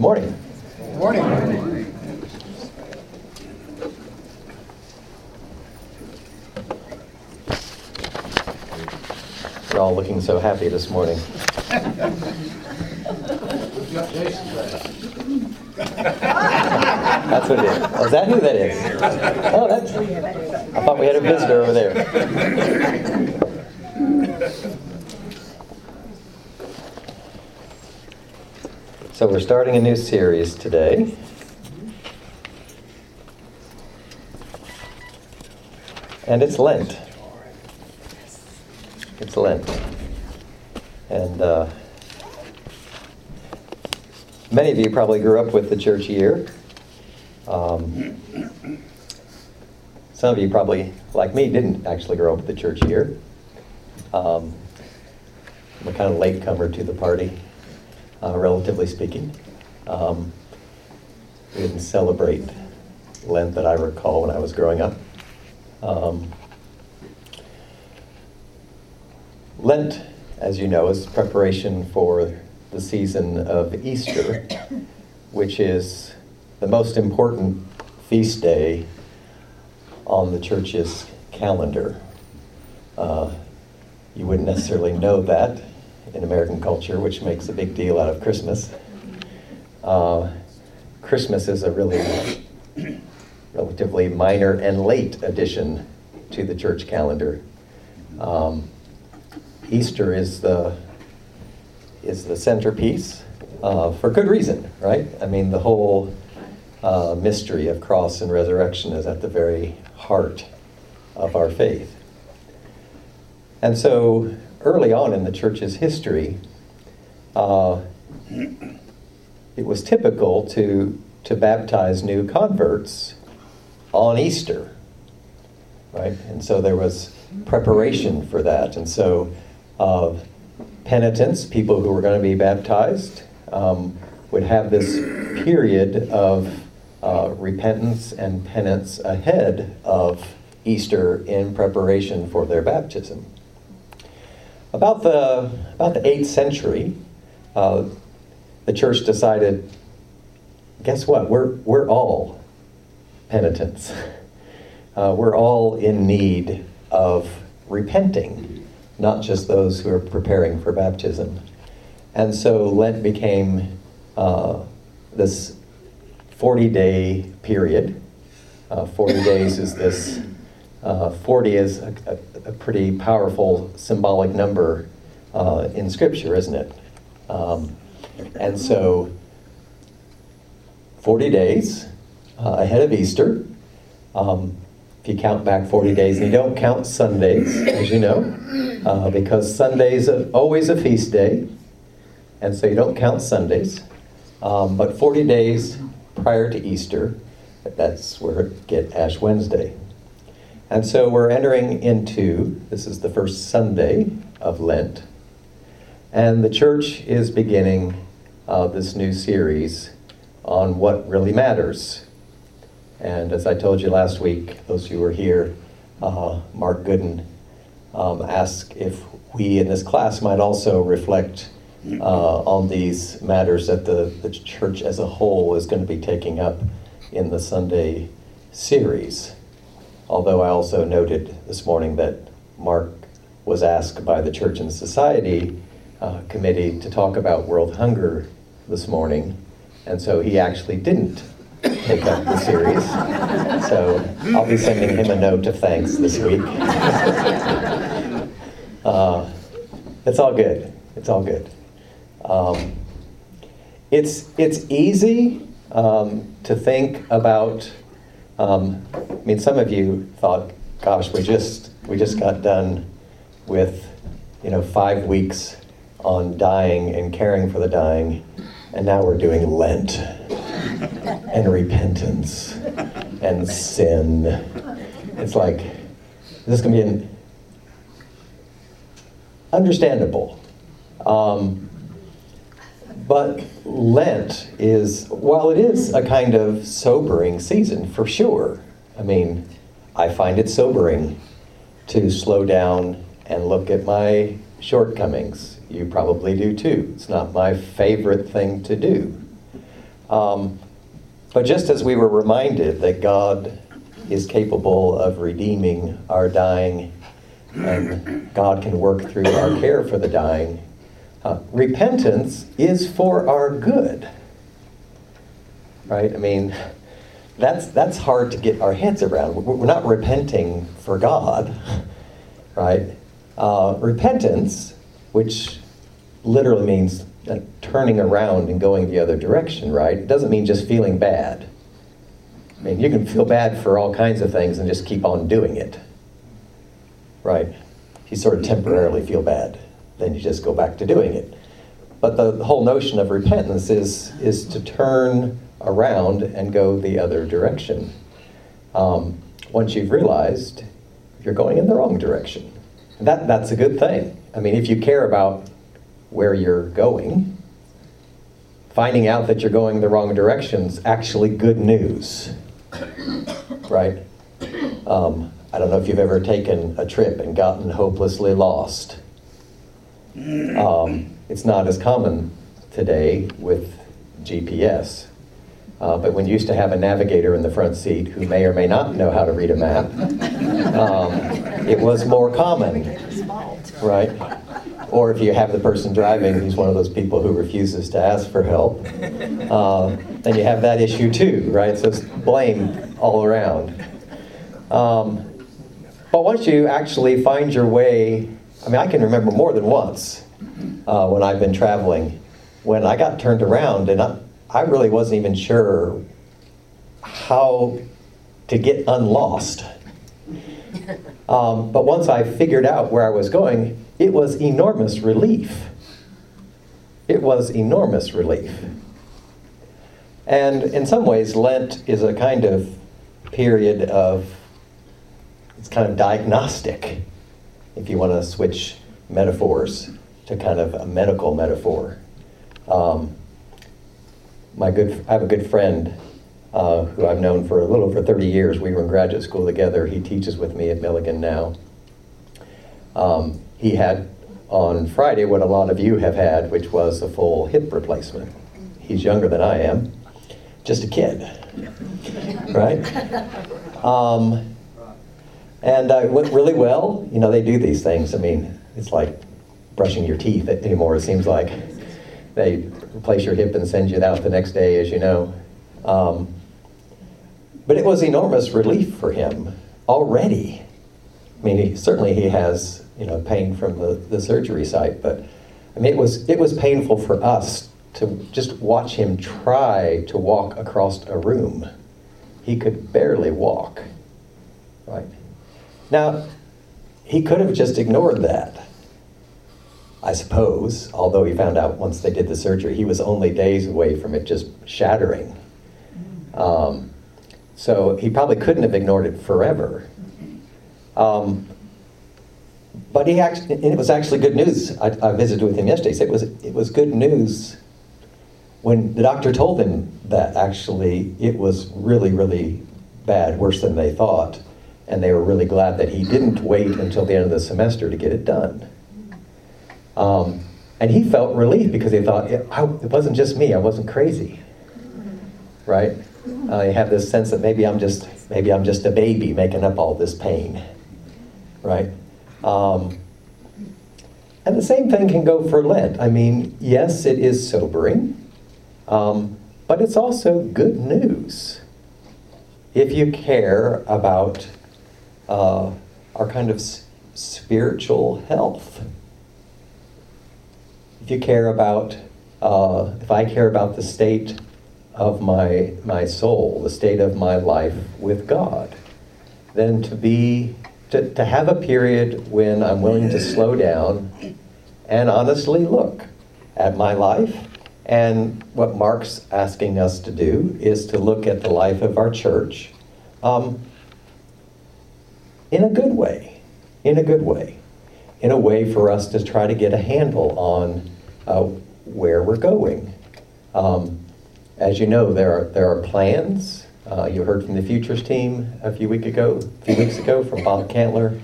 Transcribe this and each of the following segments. Good morning. Good morning. Good morning. You're all looking so happy this morning. That's what it is. Oh, is that who that is? Oh, that's. I thought we had a visitor over there. So we're starting a new series today. And it's Lent. It's Lent. And many of you probably grew up with the church year. Some of you probably, like me, didn't actually grow up with the church year. I'm a kind of latecomer to the party. Relatively speaking. We didn't celebrate Lent that I recall when I was growing up. Lent, as you know, is preparation for the season of Easter, which is the most important feast day on the church's calendar. You wouldn't necessarily know that in American culture, which makes a big deal out of Christmas. Christmas is a really relatively minor and late addition to the church calendar. Easter is the centerpiece for good reason, right? I mean, the whole mystery of cross and resurrection is at the very heart of our faith. And so early on in the church's history, it was typical to baptize new converts on Easter, right? And so there was preparation for that. And so penitents, people who were going to be baptized, would have this period of repentance and penance ahead of Easter in preparation for their baptism. About the 8th century, the church decided, guess what? We're all penitents. We're all in need of repenting, not just those who are preparing for baptism. And so Lent became this 40-day period. 40 days is this. 40 is a pretty powerful symbolic number in Scripture, isn't it? And so 40 days ahead of Easter. If you count back 40 days, and you don't count Sundays, as you know, because Sunday's always a feast day, and so you don't count Sundays. But 40 days prior to Easter, that's where we get Ash Wednesday. And so we're entering into, this is the first Sunday of Lent, and the church is beginning this new series on what really matters. And as I told you last week, those who were here, Mark Gooden asked if we in this class might also reflect on these matters that the church as a whole is going to be taking up in the Sunday series. Although I also noted this morning that Mark was asked by the Church and Society Committee to talk about world hunger this morning, and so he actually didn't take up the series. So I'll be sending him a note of thanks this week. It's all good. It's all good. It's easy to think about. I mean, some of you thought, gosh, we just got done with, 5 weeks on dying and caring for the dying, and now we're doing Lent and repentance and sin. It's like, this is going to be understandable. But Lent is, while it is a kind of sobering season, for sure. I mean, I find it sobering to slow down and look at my shortcomings. You probably do too. It's not my favorite thing to do. But just as we were reminded that God is capable of redeeming our dying, and God can work through our care for the dying, repentance is for our good. Right? I mean, that's hard to get our heads around. We're not repenting for God, right? Repentance, which literally means turning around and going the other direction, right? It doesn't mean just feeling bad. I mean, you can feel bad for all kinds of things and just keep on doing it, right? You sort of temporarily feel bad, then you just go back to doing it. But the whole notion of repentance is to turn around and go the other direction. Once you've realized you're going in the wrong direction. That's a good thing. I mean, if you care about where you're going, finding out that you're going the wrong direction is actually good news, right? I don't know if you've ever taken a trip and gotten hopelessly lost. It's not as common today with GPS. But when you used to have a navigator in the front seat who may or may not know how to read a map, it was more common, right? Or if you have the person driving who's one of those people who refuses to ask for help, then you have that issue too, right? So it's blame all around. But once you actually find your way, I mean, I can remember more than once when I've been traveling, when I got turned around and I really wasn't even sure how to get unlost. But once I figured out where I was going, it was enormous relief. It was enormous relief. And in some ways, Lent is a kind of period of, it's kind of diagnostic, if you want to switch metaphors to kind of a medical metaphor. I have a good friend who I've known for a little over 30 years. We were in graduate school together. He teaches with me at Milligan now. He had on Friday what a lot of you have had, which was a full hip replacement. He's younger than I am, just a kid, right? And it went really well. You know, they do these things. I mean, it's like brushing your teeth anymore, it seems like. They replace your hip and send you out the next day, as you know. But it was enormous relief for him already. I mean, he has, you know, pain from the surgery site, but I mean, it was painful for us to just watch him try to walk across a room. He could barely walk, right? Now, he could have just ignored that, I suppose, although he found out once they did the surgery, he was only days away from it just shattering. So he probably couldn't have ignored it forever. But it was actually good news. I visited with him yesterday. He said it was good news when the doctor told him that actually it was really, really bad, worse than they thought, and they were really glad that he didn't wait until the end of the semester to get it done. And he felt relief because he thought, it wasn't just me, I wasn't crazy, right? You have this sense that maybe I'm just a baby making up all this pain, right? And the same thing can go for Lent. I mean, yes, it is sobering, but it's also good news. If you care about our kind of spiritual health, if you care about, if I care about the state of my soul, the state of my life with God, then to have a period when I'm willing to slow down and honestly look at my life, and what Mark's asking us to do is to look at the life of our church in a good way, in a way for us to try to get a handle on where we're going. As you know, there are plans. You heard from the Futures team a few weeks ago from Bob Cantler.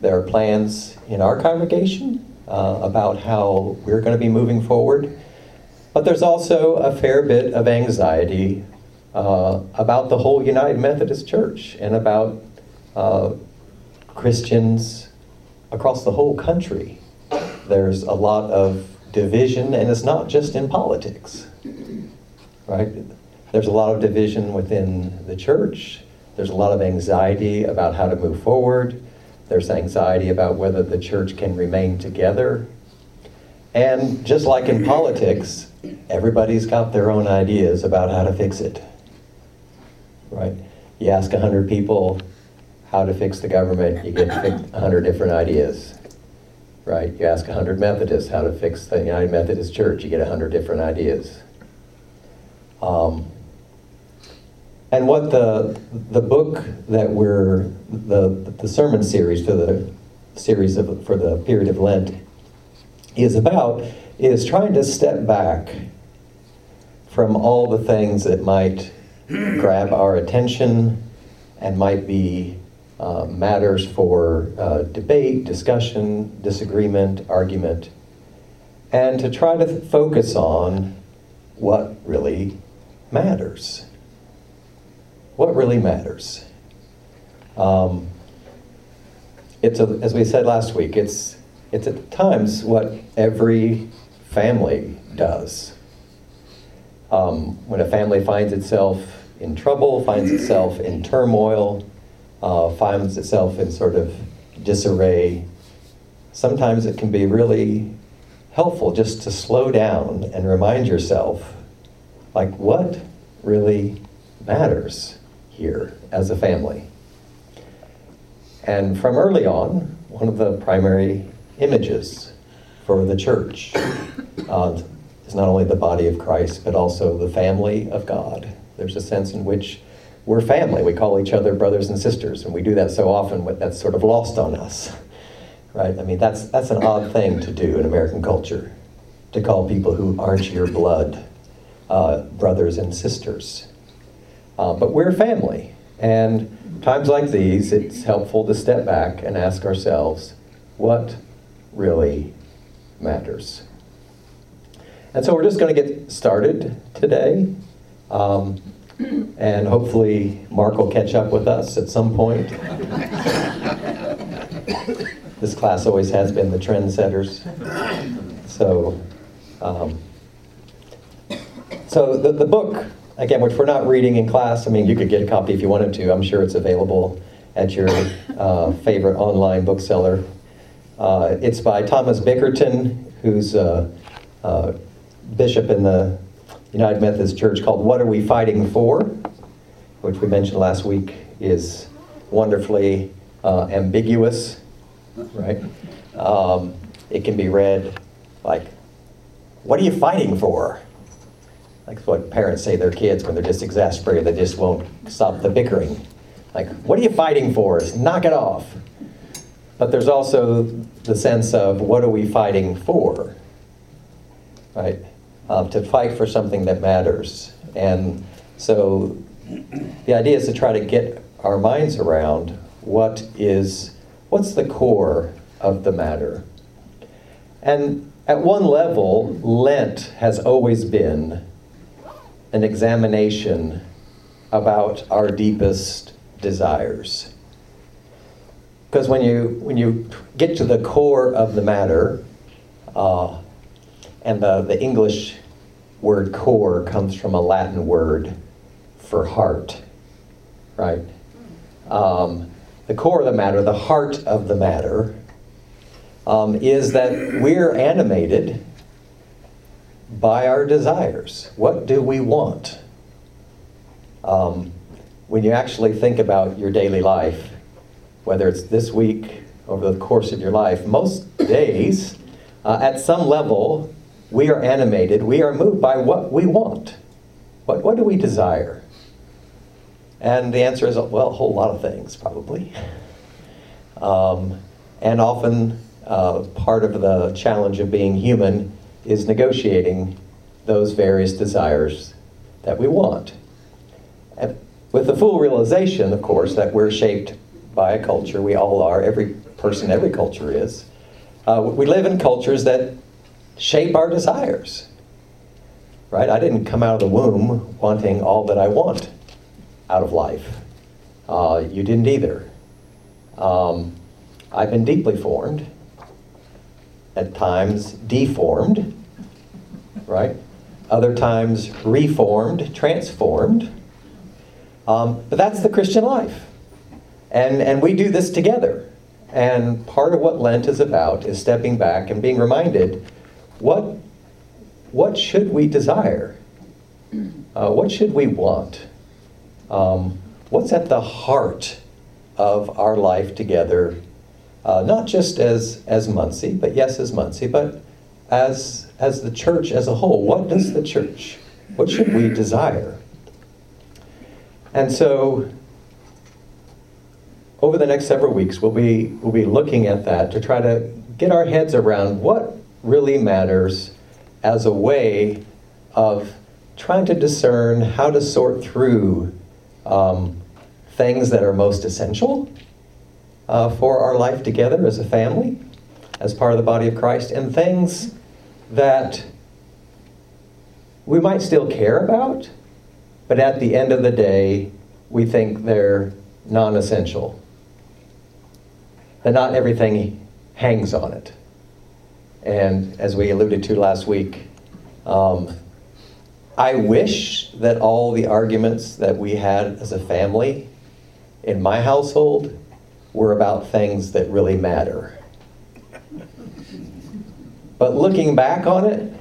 There are plans in our congregation about how we're going to be moving forward. But there's also a fair bit of anxiety about the whole United Methodist Church and about Christians across the whole country. There's a lot of division, and it's not just in politics, right? There's a lot of division within the church. There's a lot of anxiety about how to move forward. There's anxiety about whether the church can remain together. And just like in politics, everybody's got their own ideas about how to fix it, right? You ask 100 people how to fix the government, you get 100 different ideas, right? You ask 100 Methodists how to fix the United Methodist Church, you get 100 different ideas. And what the book that we're, the sermon series for the series of, for the period of Lent is about is trying to step back from all the things that might grab our attention and might be matters for debate, discussion, disagreement, argument, and to try to focus on what really matters. What really matters? As we said last week, it's at times what every family does. When a family finds itself in trouble, finds itself in turmoil, finds itself in sort of disarray, sometimes it can be really helpful just to slow down and remind yourself, like, what really matters here as a family? And from early on, one of the primary images for the church is not only the body of Christ, but also the family of God. There's a sense in which we're family. We call each other brothers and sisters, and we do that so often, but that's sort of lost on us, right? I mean, that's an odd thing to do in American culture, to call people who aren't your blood brothers and sisters. But we're family, and times like these, it's helpful to step back and ask ourselves, what really matters? And so we're just going to get started today, and hopefully Mark will catch up with us at some point. This class always has been the trendsetters. So, the book, again, which we're not reading in class, I mean, you could get a copy if you wanted to. I'm sure it's available at your favorite online bookseller. It's by Thomas Bickerton, who's a bishop in the United Methodist Church, called What Are We Fighting For?, which we mentioned last week is wonderfully ambiguous, right? It can be read like, what are you fighting for? Like what parents say to their kids when they're just exasperated, they just won't stop the bickering. Like, what are you fighting for? Just knock it off. But there's also the sense of, what are we fighting for, right? To fight for something that matters. And so the idea is to try to get our minds around what's the core of the matter. And at one level, Lent has always been an examination about our deepest desires. Because when you get to the core of the matter, and the English word core comes from a Latin word for heart, right? The core of the matter, the heart of the matter, is that we're animated by our desires. What do we want? When you actually think about your daily life, whether it's this week, over the course of your life, most days, at some level, we are animated, we are moved by what we want. What do we desire? And the answer is, well, a whole lot of things, probably. And often, part of the challenge of being human is negotiating those various desires that we want. And with the full realization, of course, that we're shaped by a culture, we all are, every person, every culture is. We live in cultures that shape our desires. right? I didn't come out of the womb wanting all that I want out of life. You didn't either. I've been deeply formed, at times deformed, right? Other times reformed, transformed. But that's the Christian life. And we do this together. And part of what Lent is about is stepping back and being reminded, what should we desire? What should we want? What's at the heart of our life together? Not just as Muncie, but yes, as Muncie, but as the church as a whole. What does the church? What should we desire? And so, over the next several weeks, we'll be looking at that to try to get our heads around what really matters as a way of trying to discern how to sort through things that are most essential for our life together as a family, as part of the body of Christ, and things that we might still care about, but at the end of the day, we think they're non-essential. That not everything hangs on it. And as we alluded to last week, I wish that all the arguments that we had as a family in my household were about things that really matter. But looking back on it,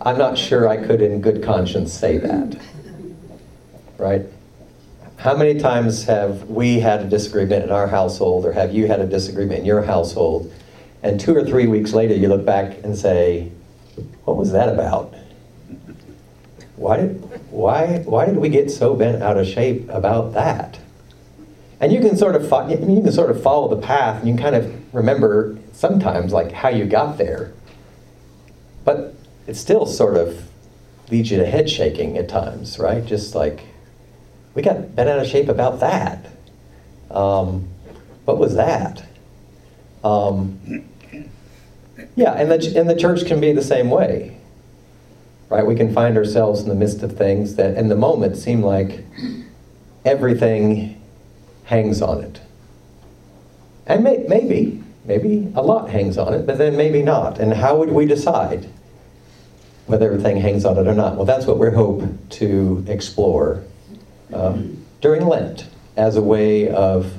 I'm not sure I could in good conscience say that. Right? How many times have we had a disagreement in our household, or have you had a disagreement in your household, and 2 or 3 weeks later you look back and say, what was that about? Why did we get so bent out of shape about that? And you can sort of follow the path, and you can kind of remember sometimes like how you got there, but it still sort of leads you to head shaking at times, right? Just like, we got bent out of shape about that. What was that? And the church can be the same way, right? We can find ourselves in the midst of things that in the moment seem like everything hangs on it. And maybe a lot hangs on it, but then maybe not. And how would we decide whether everything hangs on it or not? Well, that's what we hope to explore during Lent as a way of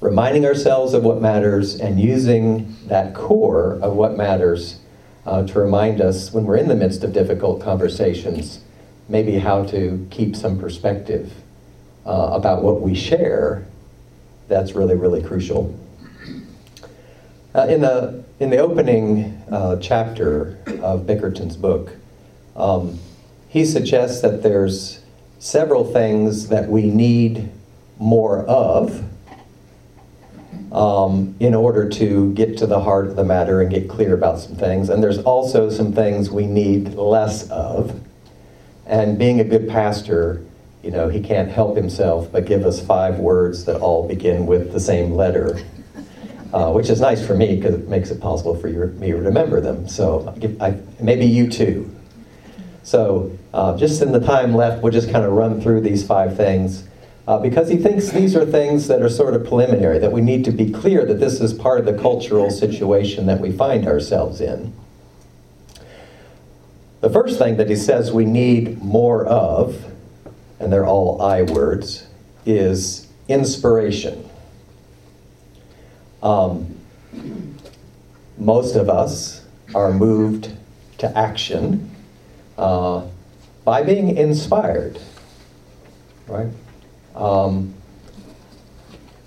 reminding ourselves of what matters and using that core of what matters to remind us when we're in the midst of difficult conversations, maybe how to keep some perspective about what we share. That's really, really crucial. In the opening chapter of Bickerton's book, he suggests that there's several things that we need more of in order to get to the heart of the matter and get clear about some things. And there's also some things we need less of. And being a good pastor, you know, he can't help himself but give us 5 words that all begin with the same letter. Which is nice for me because it makes it possible for me to remember them. So maybe you too. So just in the time left, we'll just kind of run through these 5 things because he thinks these are things that are sort of preliminary, that we need to be clear that this is part of the cultural situation that we find ourselves in. The first thing that he says we need more of, and they're all I words, is inspiration. Most of us are moved to action by being inspired, right?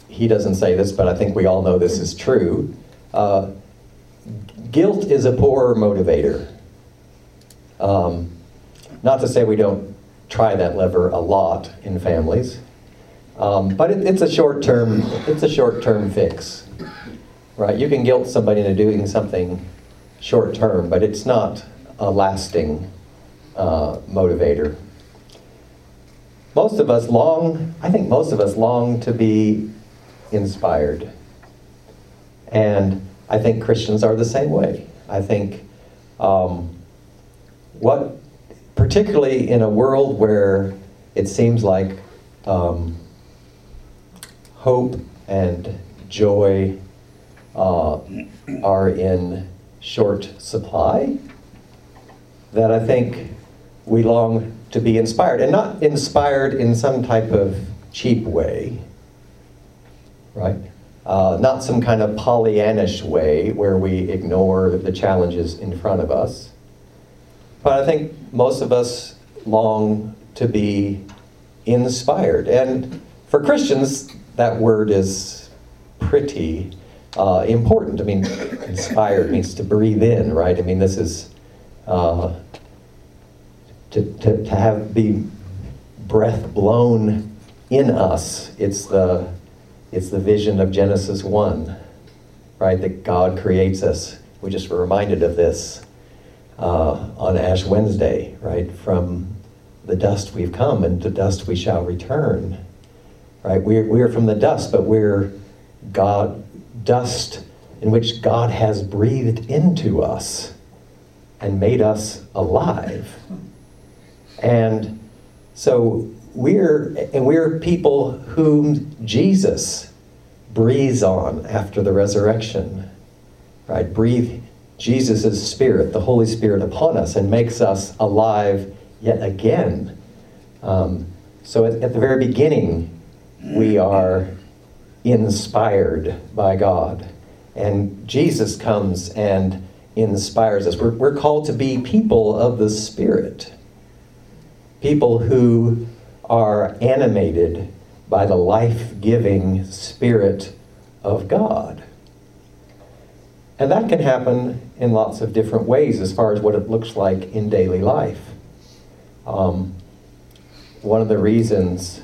He doesn't say this, but I think we all know this is true. Guilt is a poor motivator. Not to say we don't try that lever a lot in families, but it's a short-term fix. Right, you can guilt somebody into doing something short term, but it's not a lasting motivator. I think most of us long to be inspired. And I think Christians are the same way. I think what particularly in a world where it seems like hope and joy are in short supply, that I think we long to be inspired, and not inspired in some type of cheap way, right? Not some kind of Pollyannish way where we ignore the challenges in front of us. But I think most of us long to be inspired. And for Christians, that word is pretty important. I mean, inspired means to breathe in, right? I mean, this is to have the breath blown in us. It's the vision of Genesis 1, right? That God creates us. We just were reminded of this on Ash Wednesday, right? From the dust we've come, and to dust we shall return, right? We're from the dust, but we're God, dust in which God has breathed into us and made us alive. And so we're people whom Jesus breathes on after the resurrection, right? Breathe Jesus' Spirit, the Holy Spirit, upon us and makes us alive yet again. So at the very beginning, we are inspired by God. And Jesus comes and inspires us. We're called to be people of the Spirit, people who are animated by the life-giving Spirit of God. And that can happen in lots of different ways as far as what it looks like in daily life. One of the reasons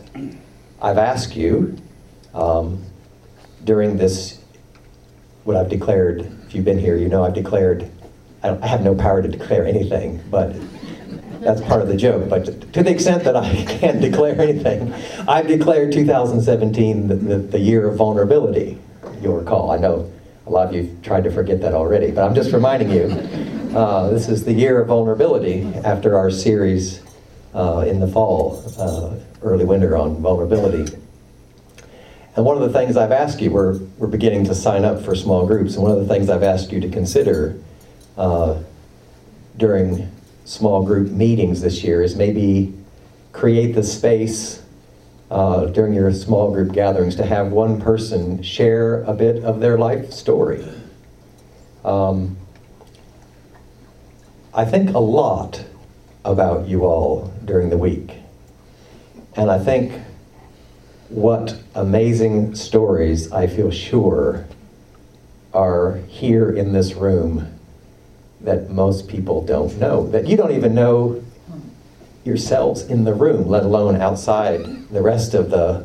I've asked you during this, what I've declared, if you've been here, you know I've declared, I have no power to declare anything, but that's part of the joke. But to the extent that I can declare anything, I've declared 2017 the year of vulnerability, you'll recall. I know a lot of you have tried to forget that already, but I'm just reminding you, this is the year of vulnerability after our series in the fall, early winter, on vulnerability. And one of the things I've asked you, we're beginning to sign up for small groups, and one of the things I've asked you to consider during small group meetings this year is maybe create the space during your small group gatherings to have one person share a bit of their life story. I think a lot about you all during the week, and I think what amazing stories, I feel sure, are here in this room that most people don't know, that you don't even know yourselves in the room, let alone outside the rest of the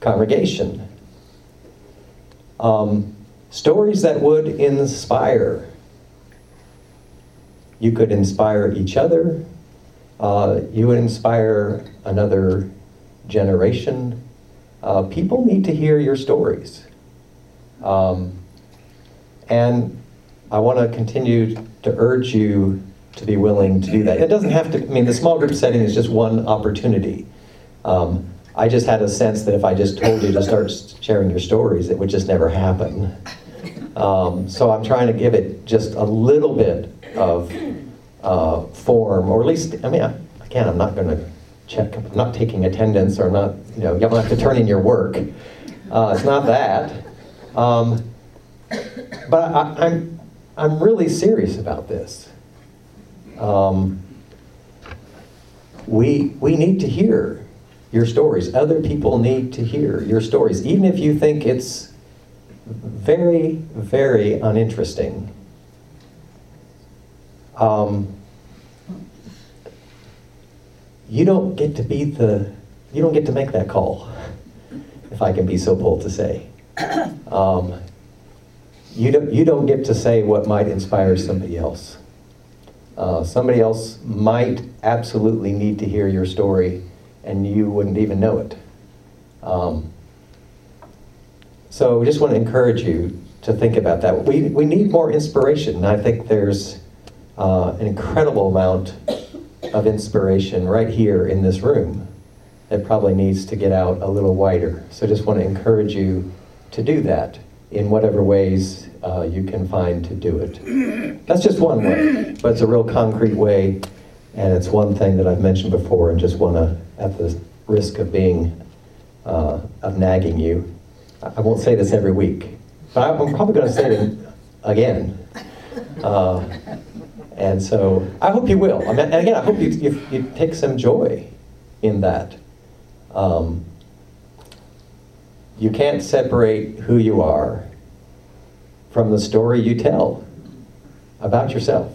congregation. Stories that would inspire. You could inspire each other. You would inspire another generation. People need to hear your stories. And I want to continue to urge you to be willing to do that. It doesn't have to, I mean, the small group setting is just one opportunity. I just had a sense that if I just told you to start sharing your stories, it would just never happen. So I'm trying to give it just a little bit of form, or at least, I mean, again, I'm not going to check, I'm not taking attendance, or I'm not, you know, you don't have to turn in your work. It's not that. But I'm really serious about this. We need to hear your stories. Other people need to hear your stories, even if you think it's very, very uninteresting. You don't get to be you don't get to make that call, if I can be so bold to say. You don't get to say what might inspire somebody else. Somebody else might absolutely need to hear your story, and you wouldn't even know it. So we just want to encourage you to think about that. We need more inspiration, and I think there's an incredible amount of inspiration right here in this room that probably needs to get out a little wider. So just want to encourage you to do that in whatever ways you can find to do it. That's just one way, but it's a real concrete way, and it's one thing that I've mentioned before and just want to, at the risk of being, of nagging you, I won't say this every week, but I'm probably going to say it again. And so I hope you will. I mean, and again, I hope you take some joy in that. You can't separate who you are from the story you tell about yourself.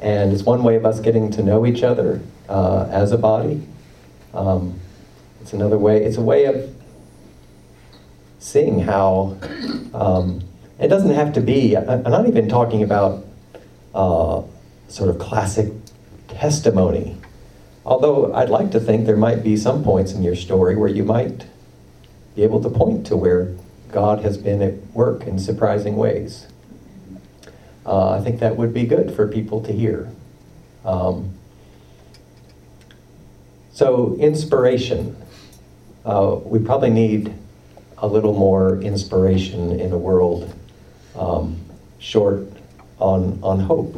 And it's one way of us getting to know each other as a body. It's another way, it's a way of seeing how, it doesn't have to be, I'm not even talking about sort of classic testimony. Although I'd like to think there might be some points in your story where you might be able to point to where God has been at work in surprising ways. I think that would be good for people to hear. So inspiration. We probably need a little more inspiration in a world short on hope.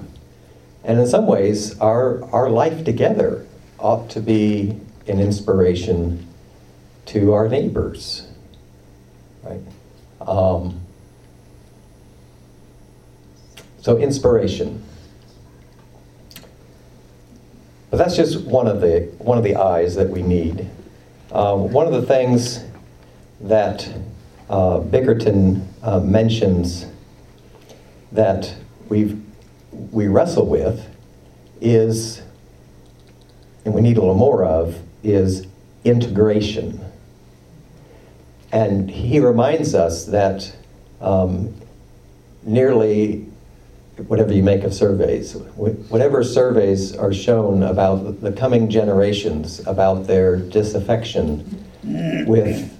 And in some ways, our life together ought to be an inspiration to our neighbors, right? So inspiration. But that's just one of the eyes that we need. One of the things that Bickerton mentions that we wrestle with is, and we need a little more of, is integration. And he reminds us that nearly, whatever you make of surveys, whatever surveys are shown about the coming generations, about their disaffection with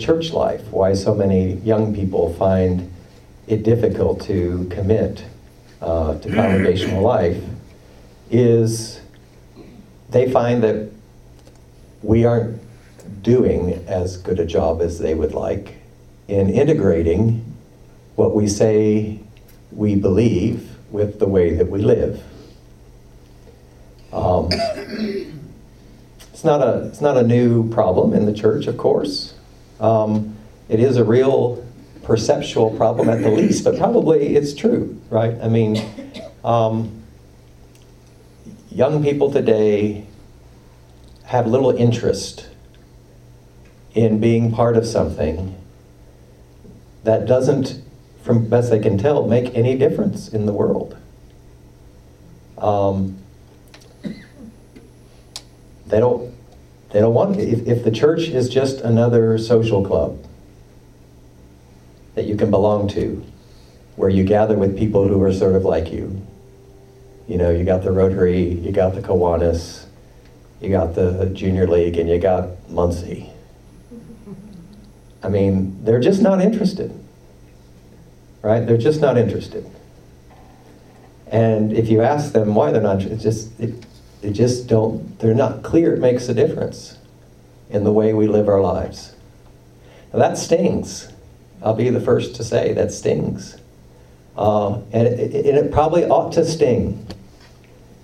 church life, why so many young people find it difficult to commit to congregational life, is they find that we aren't doing as good a job as they would like in integrating what we say we believe with the way that we live. It's not a new problem in the church, of course. It is a real perceptual problem at the least, but probably it's true, right? I mean, young people today have little interest in being part of something that doesn't, from best they can tell, make any difference in the world. They don't want to. If the church is just another social club that you can belong to, where you gather with people who are sort of like you. You know, you got the Rotary, you got the Kiwanis, you got the Junior League, and you got Muncie. I mean, they're just not interested, right? They're just not interested. And if you ask them why they're not, they're not clear it makes a difference in the way we live our lives. Now that stings. I'll be the first to say that stings. And it probably ought to sting,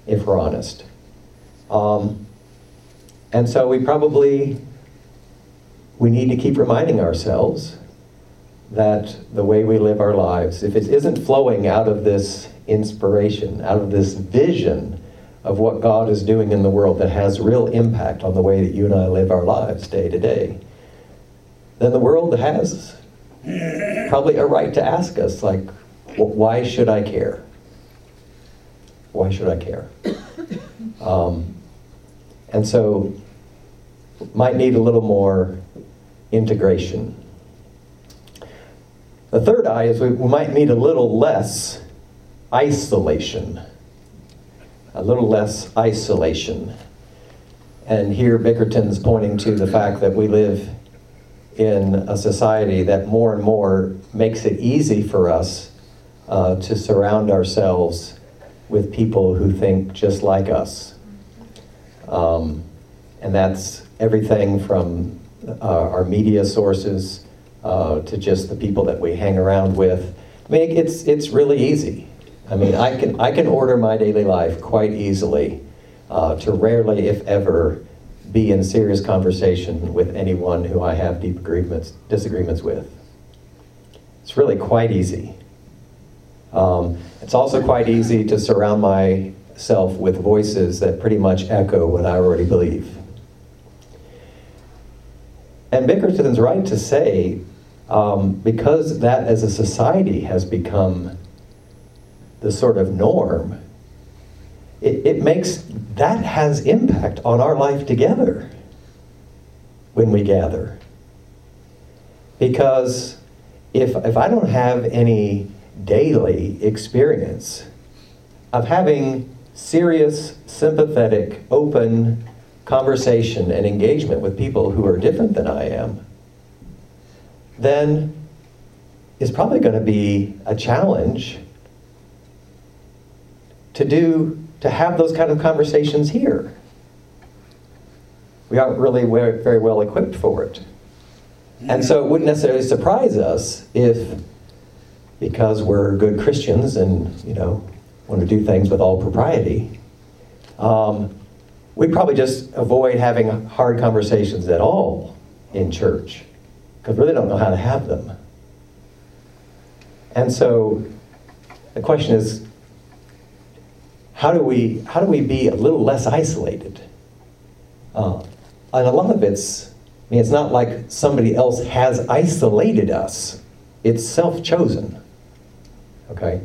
if we're honest. And so we need to keep reminding ourselves that the way we live our lives, if it isn't flowing out of this inspiration, out of this vision of what God is doing in the world that has real impact on the way that you and I live our lives day to day, then the world has probably a right to ask us, like, well, why should I care? Why should I care? And so, might need a little more integration. The third eye is we might need a little less isolation. A little less isolation. And here Bickerton's pointing to the fact that we live in a society that more and more makes it easy for us to surround ourselves with people who think just like us. And that's everything from our media sources to just the people that we hang around with. I mean, it's really easy. I mean, I can order my daily life quite easily to rarely, if ever, be in serious conversation with anyone who I have deep disagreements with. It's really quite easy. It's also quite easy to surround myself with voices that pretty much echo what I already believe. And Bickerton's right to say, because that as a society has become the sort of norm, it makes, that has impact on our life together when we gather. Because if I don't have any daily experience of having serious, sympathetic, open conversation and engagement with people who are different than I am, then it's probably going to be a challenge to have those kind of conversations here. We aren't really very well equipped for it. And so it wouldn't necessarily surprise us if, because we're good Christians and, you know, want to do things with all propriety, we'd probably just avoid having hard conversations at all in church, because we really don't know how to have them. And so the question is, how do we be a little less isolated? And a lot of it's, I mean, it's not like somebody else has isolated us. It's self-chosen, okay?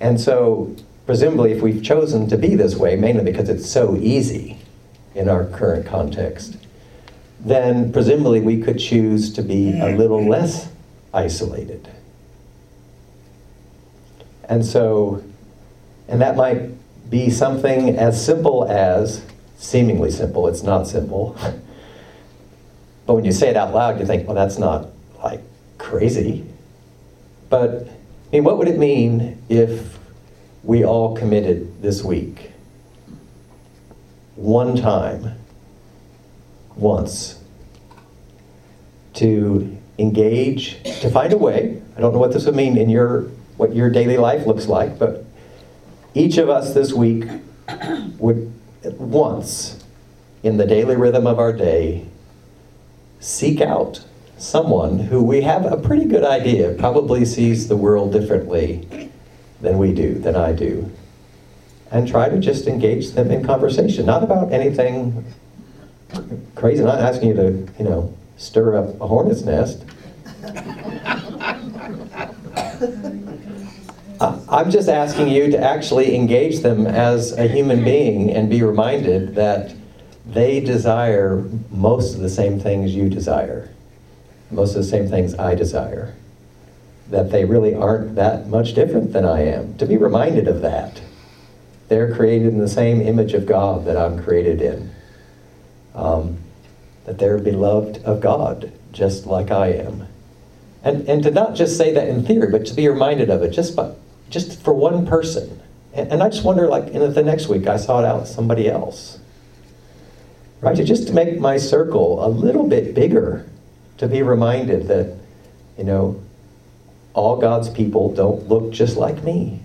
And so, presumably, if we've chosen to be this way, mainly because it's so easy in our current context, then presumably we could choose to be a little less isolated. And so, and that might be something as simple as, seemingly simple, it's not simple, but when you say it out loud, you think, well, that's not like crazy. But, I mean, what would it mean if we all committed this week, once, to engage, to find a way, I don't know what this would mean in what your daily life looks like, but each of us this week would once, in the daily rhythm of our day, seek out someone who we have a pretty good idea probably sees the world differently than I do, and try to just engage them in conversation, not about anything crazy. I'm not asking you to, you know, stir up a hornet's nest. I'm just asking you to actually engage them as a human being and be reminded that they desire most of the same things you desire, most of the same things I desire, that they really aren't that much different than I am. To be reminded of that. They're created in the same image of God that I'm created in. That they're beloved of God, just like I am. And to not just say that in theory, but to be reminded of it, just for one person. And I just wonder, like, in the next week I saw it out with somebody else. Right? To make my circle a little bit bigger, to be reminded that, you know, all God's people don't look just like me.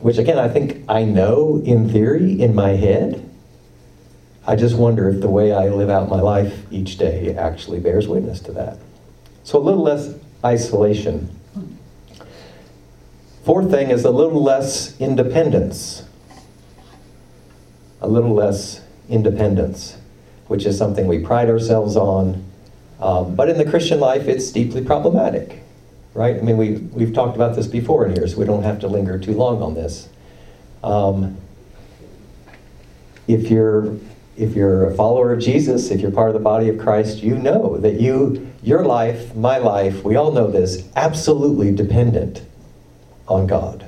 Which, again, I think I know in theory, in my head. I just wonder if the way I live out my life each day actually bears witness to that. So a little less isolation. Fourth thing is a little less independence. A little less independence, which is something we pride ourselves on. But in the Christian life, it's deeply problematic, right? I mean, we've talked about this before in here, so we don't have to linger too long on this. If you're a follower of Jesus, if you're part of the body of Christ, you know that your life, my life, we all know this, absolutely dependent on God.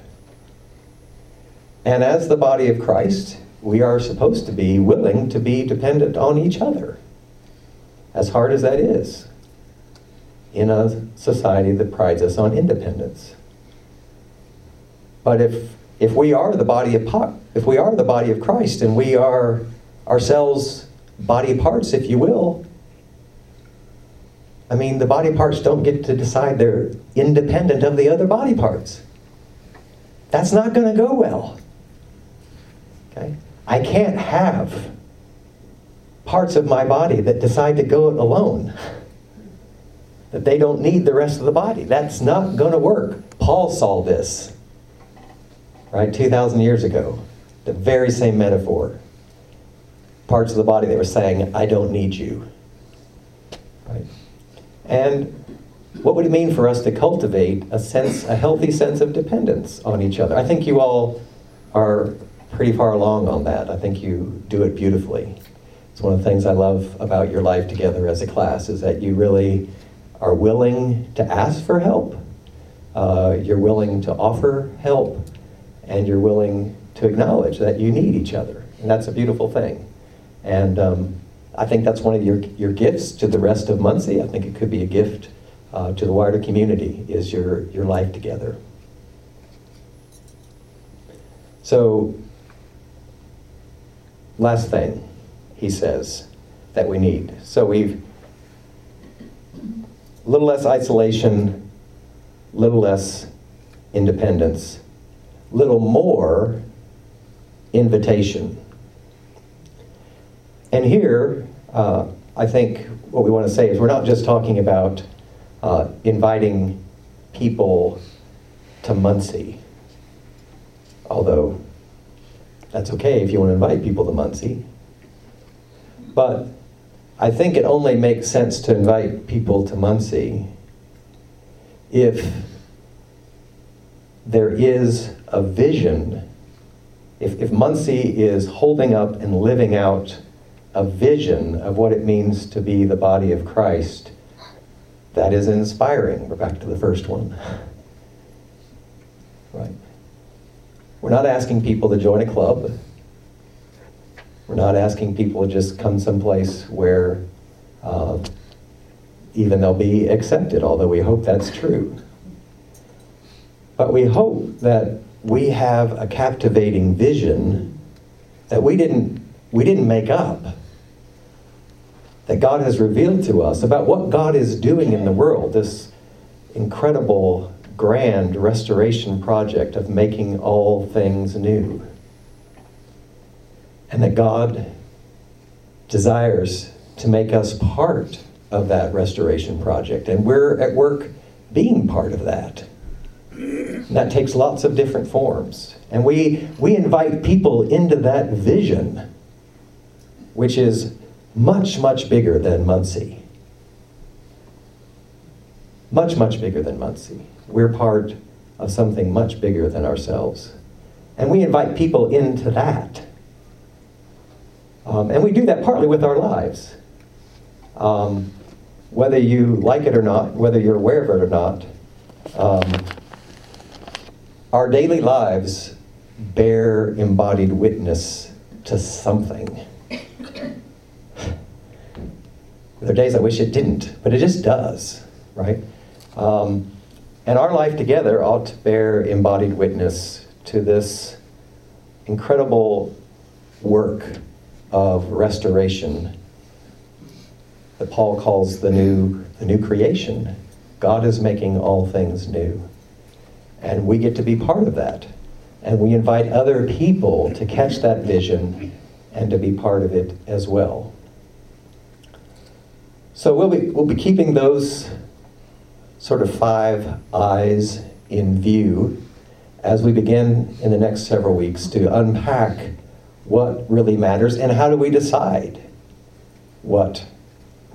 And as the body of Christ, we are supposed to be willing to be dependent on each other. As hard as that is, in a society that prides us on independence. But if we are the body of Christ, and we are ourselves body parts, if you will, I mean, the body parts don't get to decide they're independent of the other body parts. That's not going to go well. Okay? I can't have parts of my body that decide to go it alone, that they don't need the rest of the body. That's not going to work. Paul saw this, right, 2,000 years ago, the very same metaphor. Parts of the body that were saying, I don't need you. Right? And what would it mean for us to cultivate a healthy sense of dependence on each other? I think you all are pretty far along on that. I think you do it beautifully. It's one of the things I love about your life together as a class, is that you really are willing to ask for help, you're willing to offer help, and you're willing to acknowledge that you need each other. And that's a beautiful thing. And I think that's one of your gifts to the rest of Muncie. I think it could be a gift to the wider community, is your life together. So, last thing he says that we need. So we've, a little less isolation, a little less independence, a little more invitation. And here, I think what we want to say is we're not just talking about inviting people to Muncie, although that's okay if you want to invite people to Muncie. But I think it only makes sense to invite people to Muncie if there is a vision, if Muncie is holding up and living out a vision of what it means to be the body of Christ that is inspiring. We're back to the first one. Right? We're not asking people to join a club. We're not asking people to just come someplace where even they'll be accepted, although we hope that's true. But we hope that we have a captivating vision that we didn't make up, that God has revealed to us about what God is doing in the world, this incredible, grand restoration project of making all things new. And that God desires to make us part of that restoration project. And we're at work being part of that. And that takes lots of different forms. And we invite people into that vision, which is much, much bigger than Muncie. Much, much bigger than Muncie. We're part of something much bigger than ourselves. And we invite people into that. And we do that partly with our lives. Whether you like it or not, whether you're aware of it or not, our daily lives bear embodied witness to something. There are days I wish it didn't, but it just does, right? And our life together ought to bear embodied witness to this incredible work of restoration that Paul calls the new creation. God is making all things new. And we get to be part of that. And we invite other people to catch that vision and to be part of it as well. So we'll be keeping those sort of 5 I's in view as we begin in the next several weeks to unpack what really matters and how do we decide what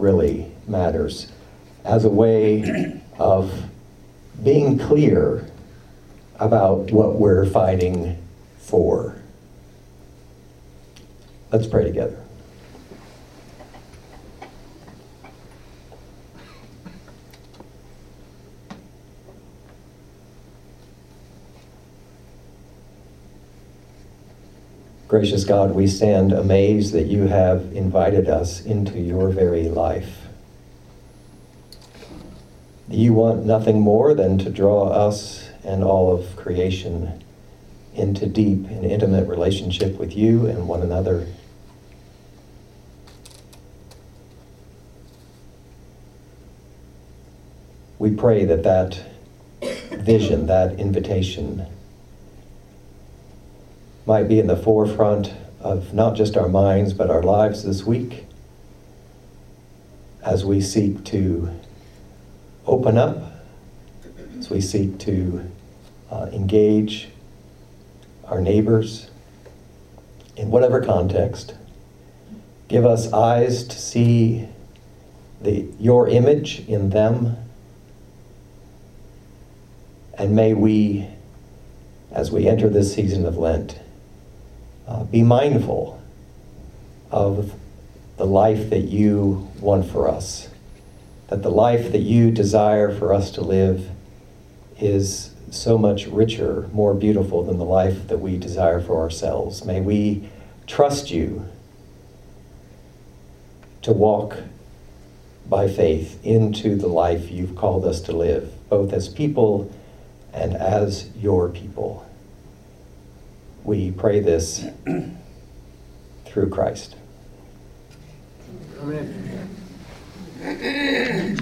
really matters as a way of being clear about what we're fighting for. Let's pray together. Gracious God, we stand amazed that you have invited us into your very life. You want nothing more than to draw us and all of creation into deep and intimate relationship with you and one another. We pray that that vision, that invitation, might be in the forefront of not just our minds, but our lives this week, as we seek to open up, as we seek to engage our neighbors in whatever context. Give us eyes to see your image in them, and may we, as we enter this season of Lent, be mindful of the life that you want for us, that the life that you desire for us to live is so much richer, more beautiful than the life that we desire for ourselves. May we trust you to walk by faith into the life you've called us to live, both as people and as your people. We pray this through Christ. Amen.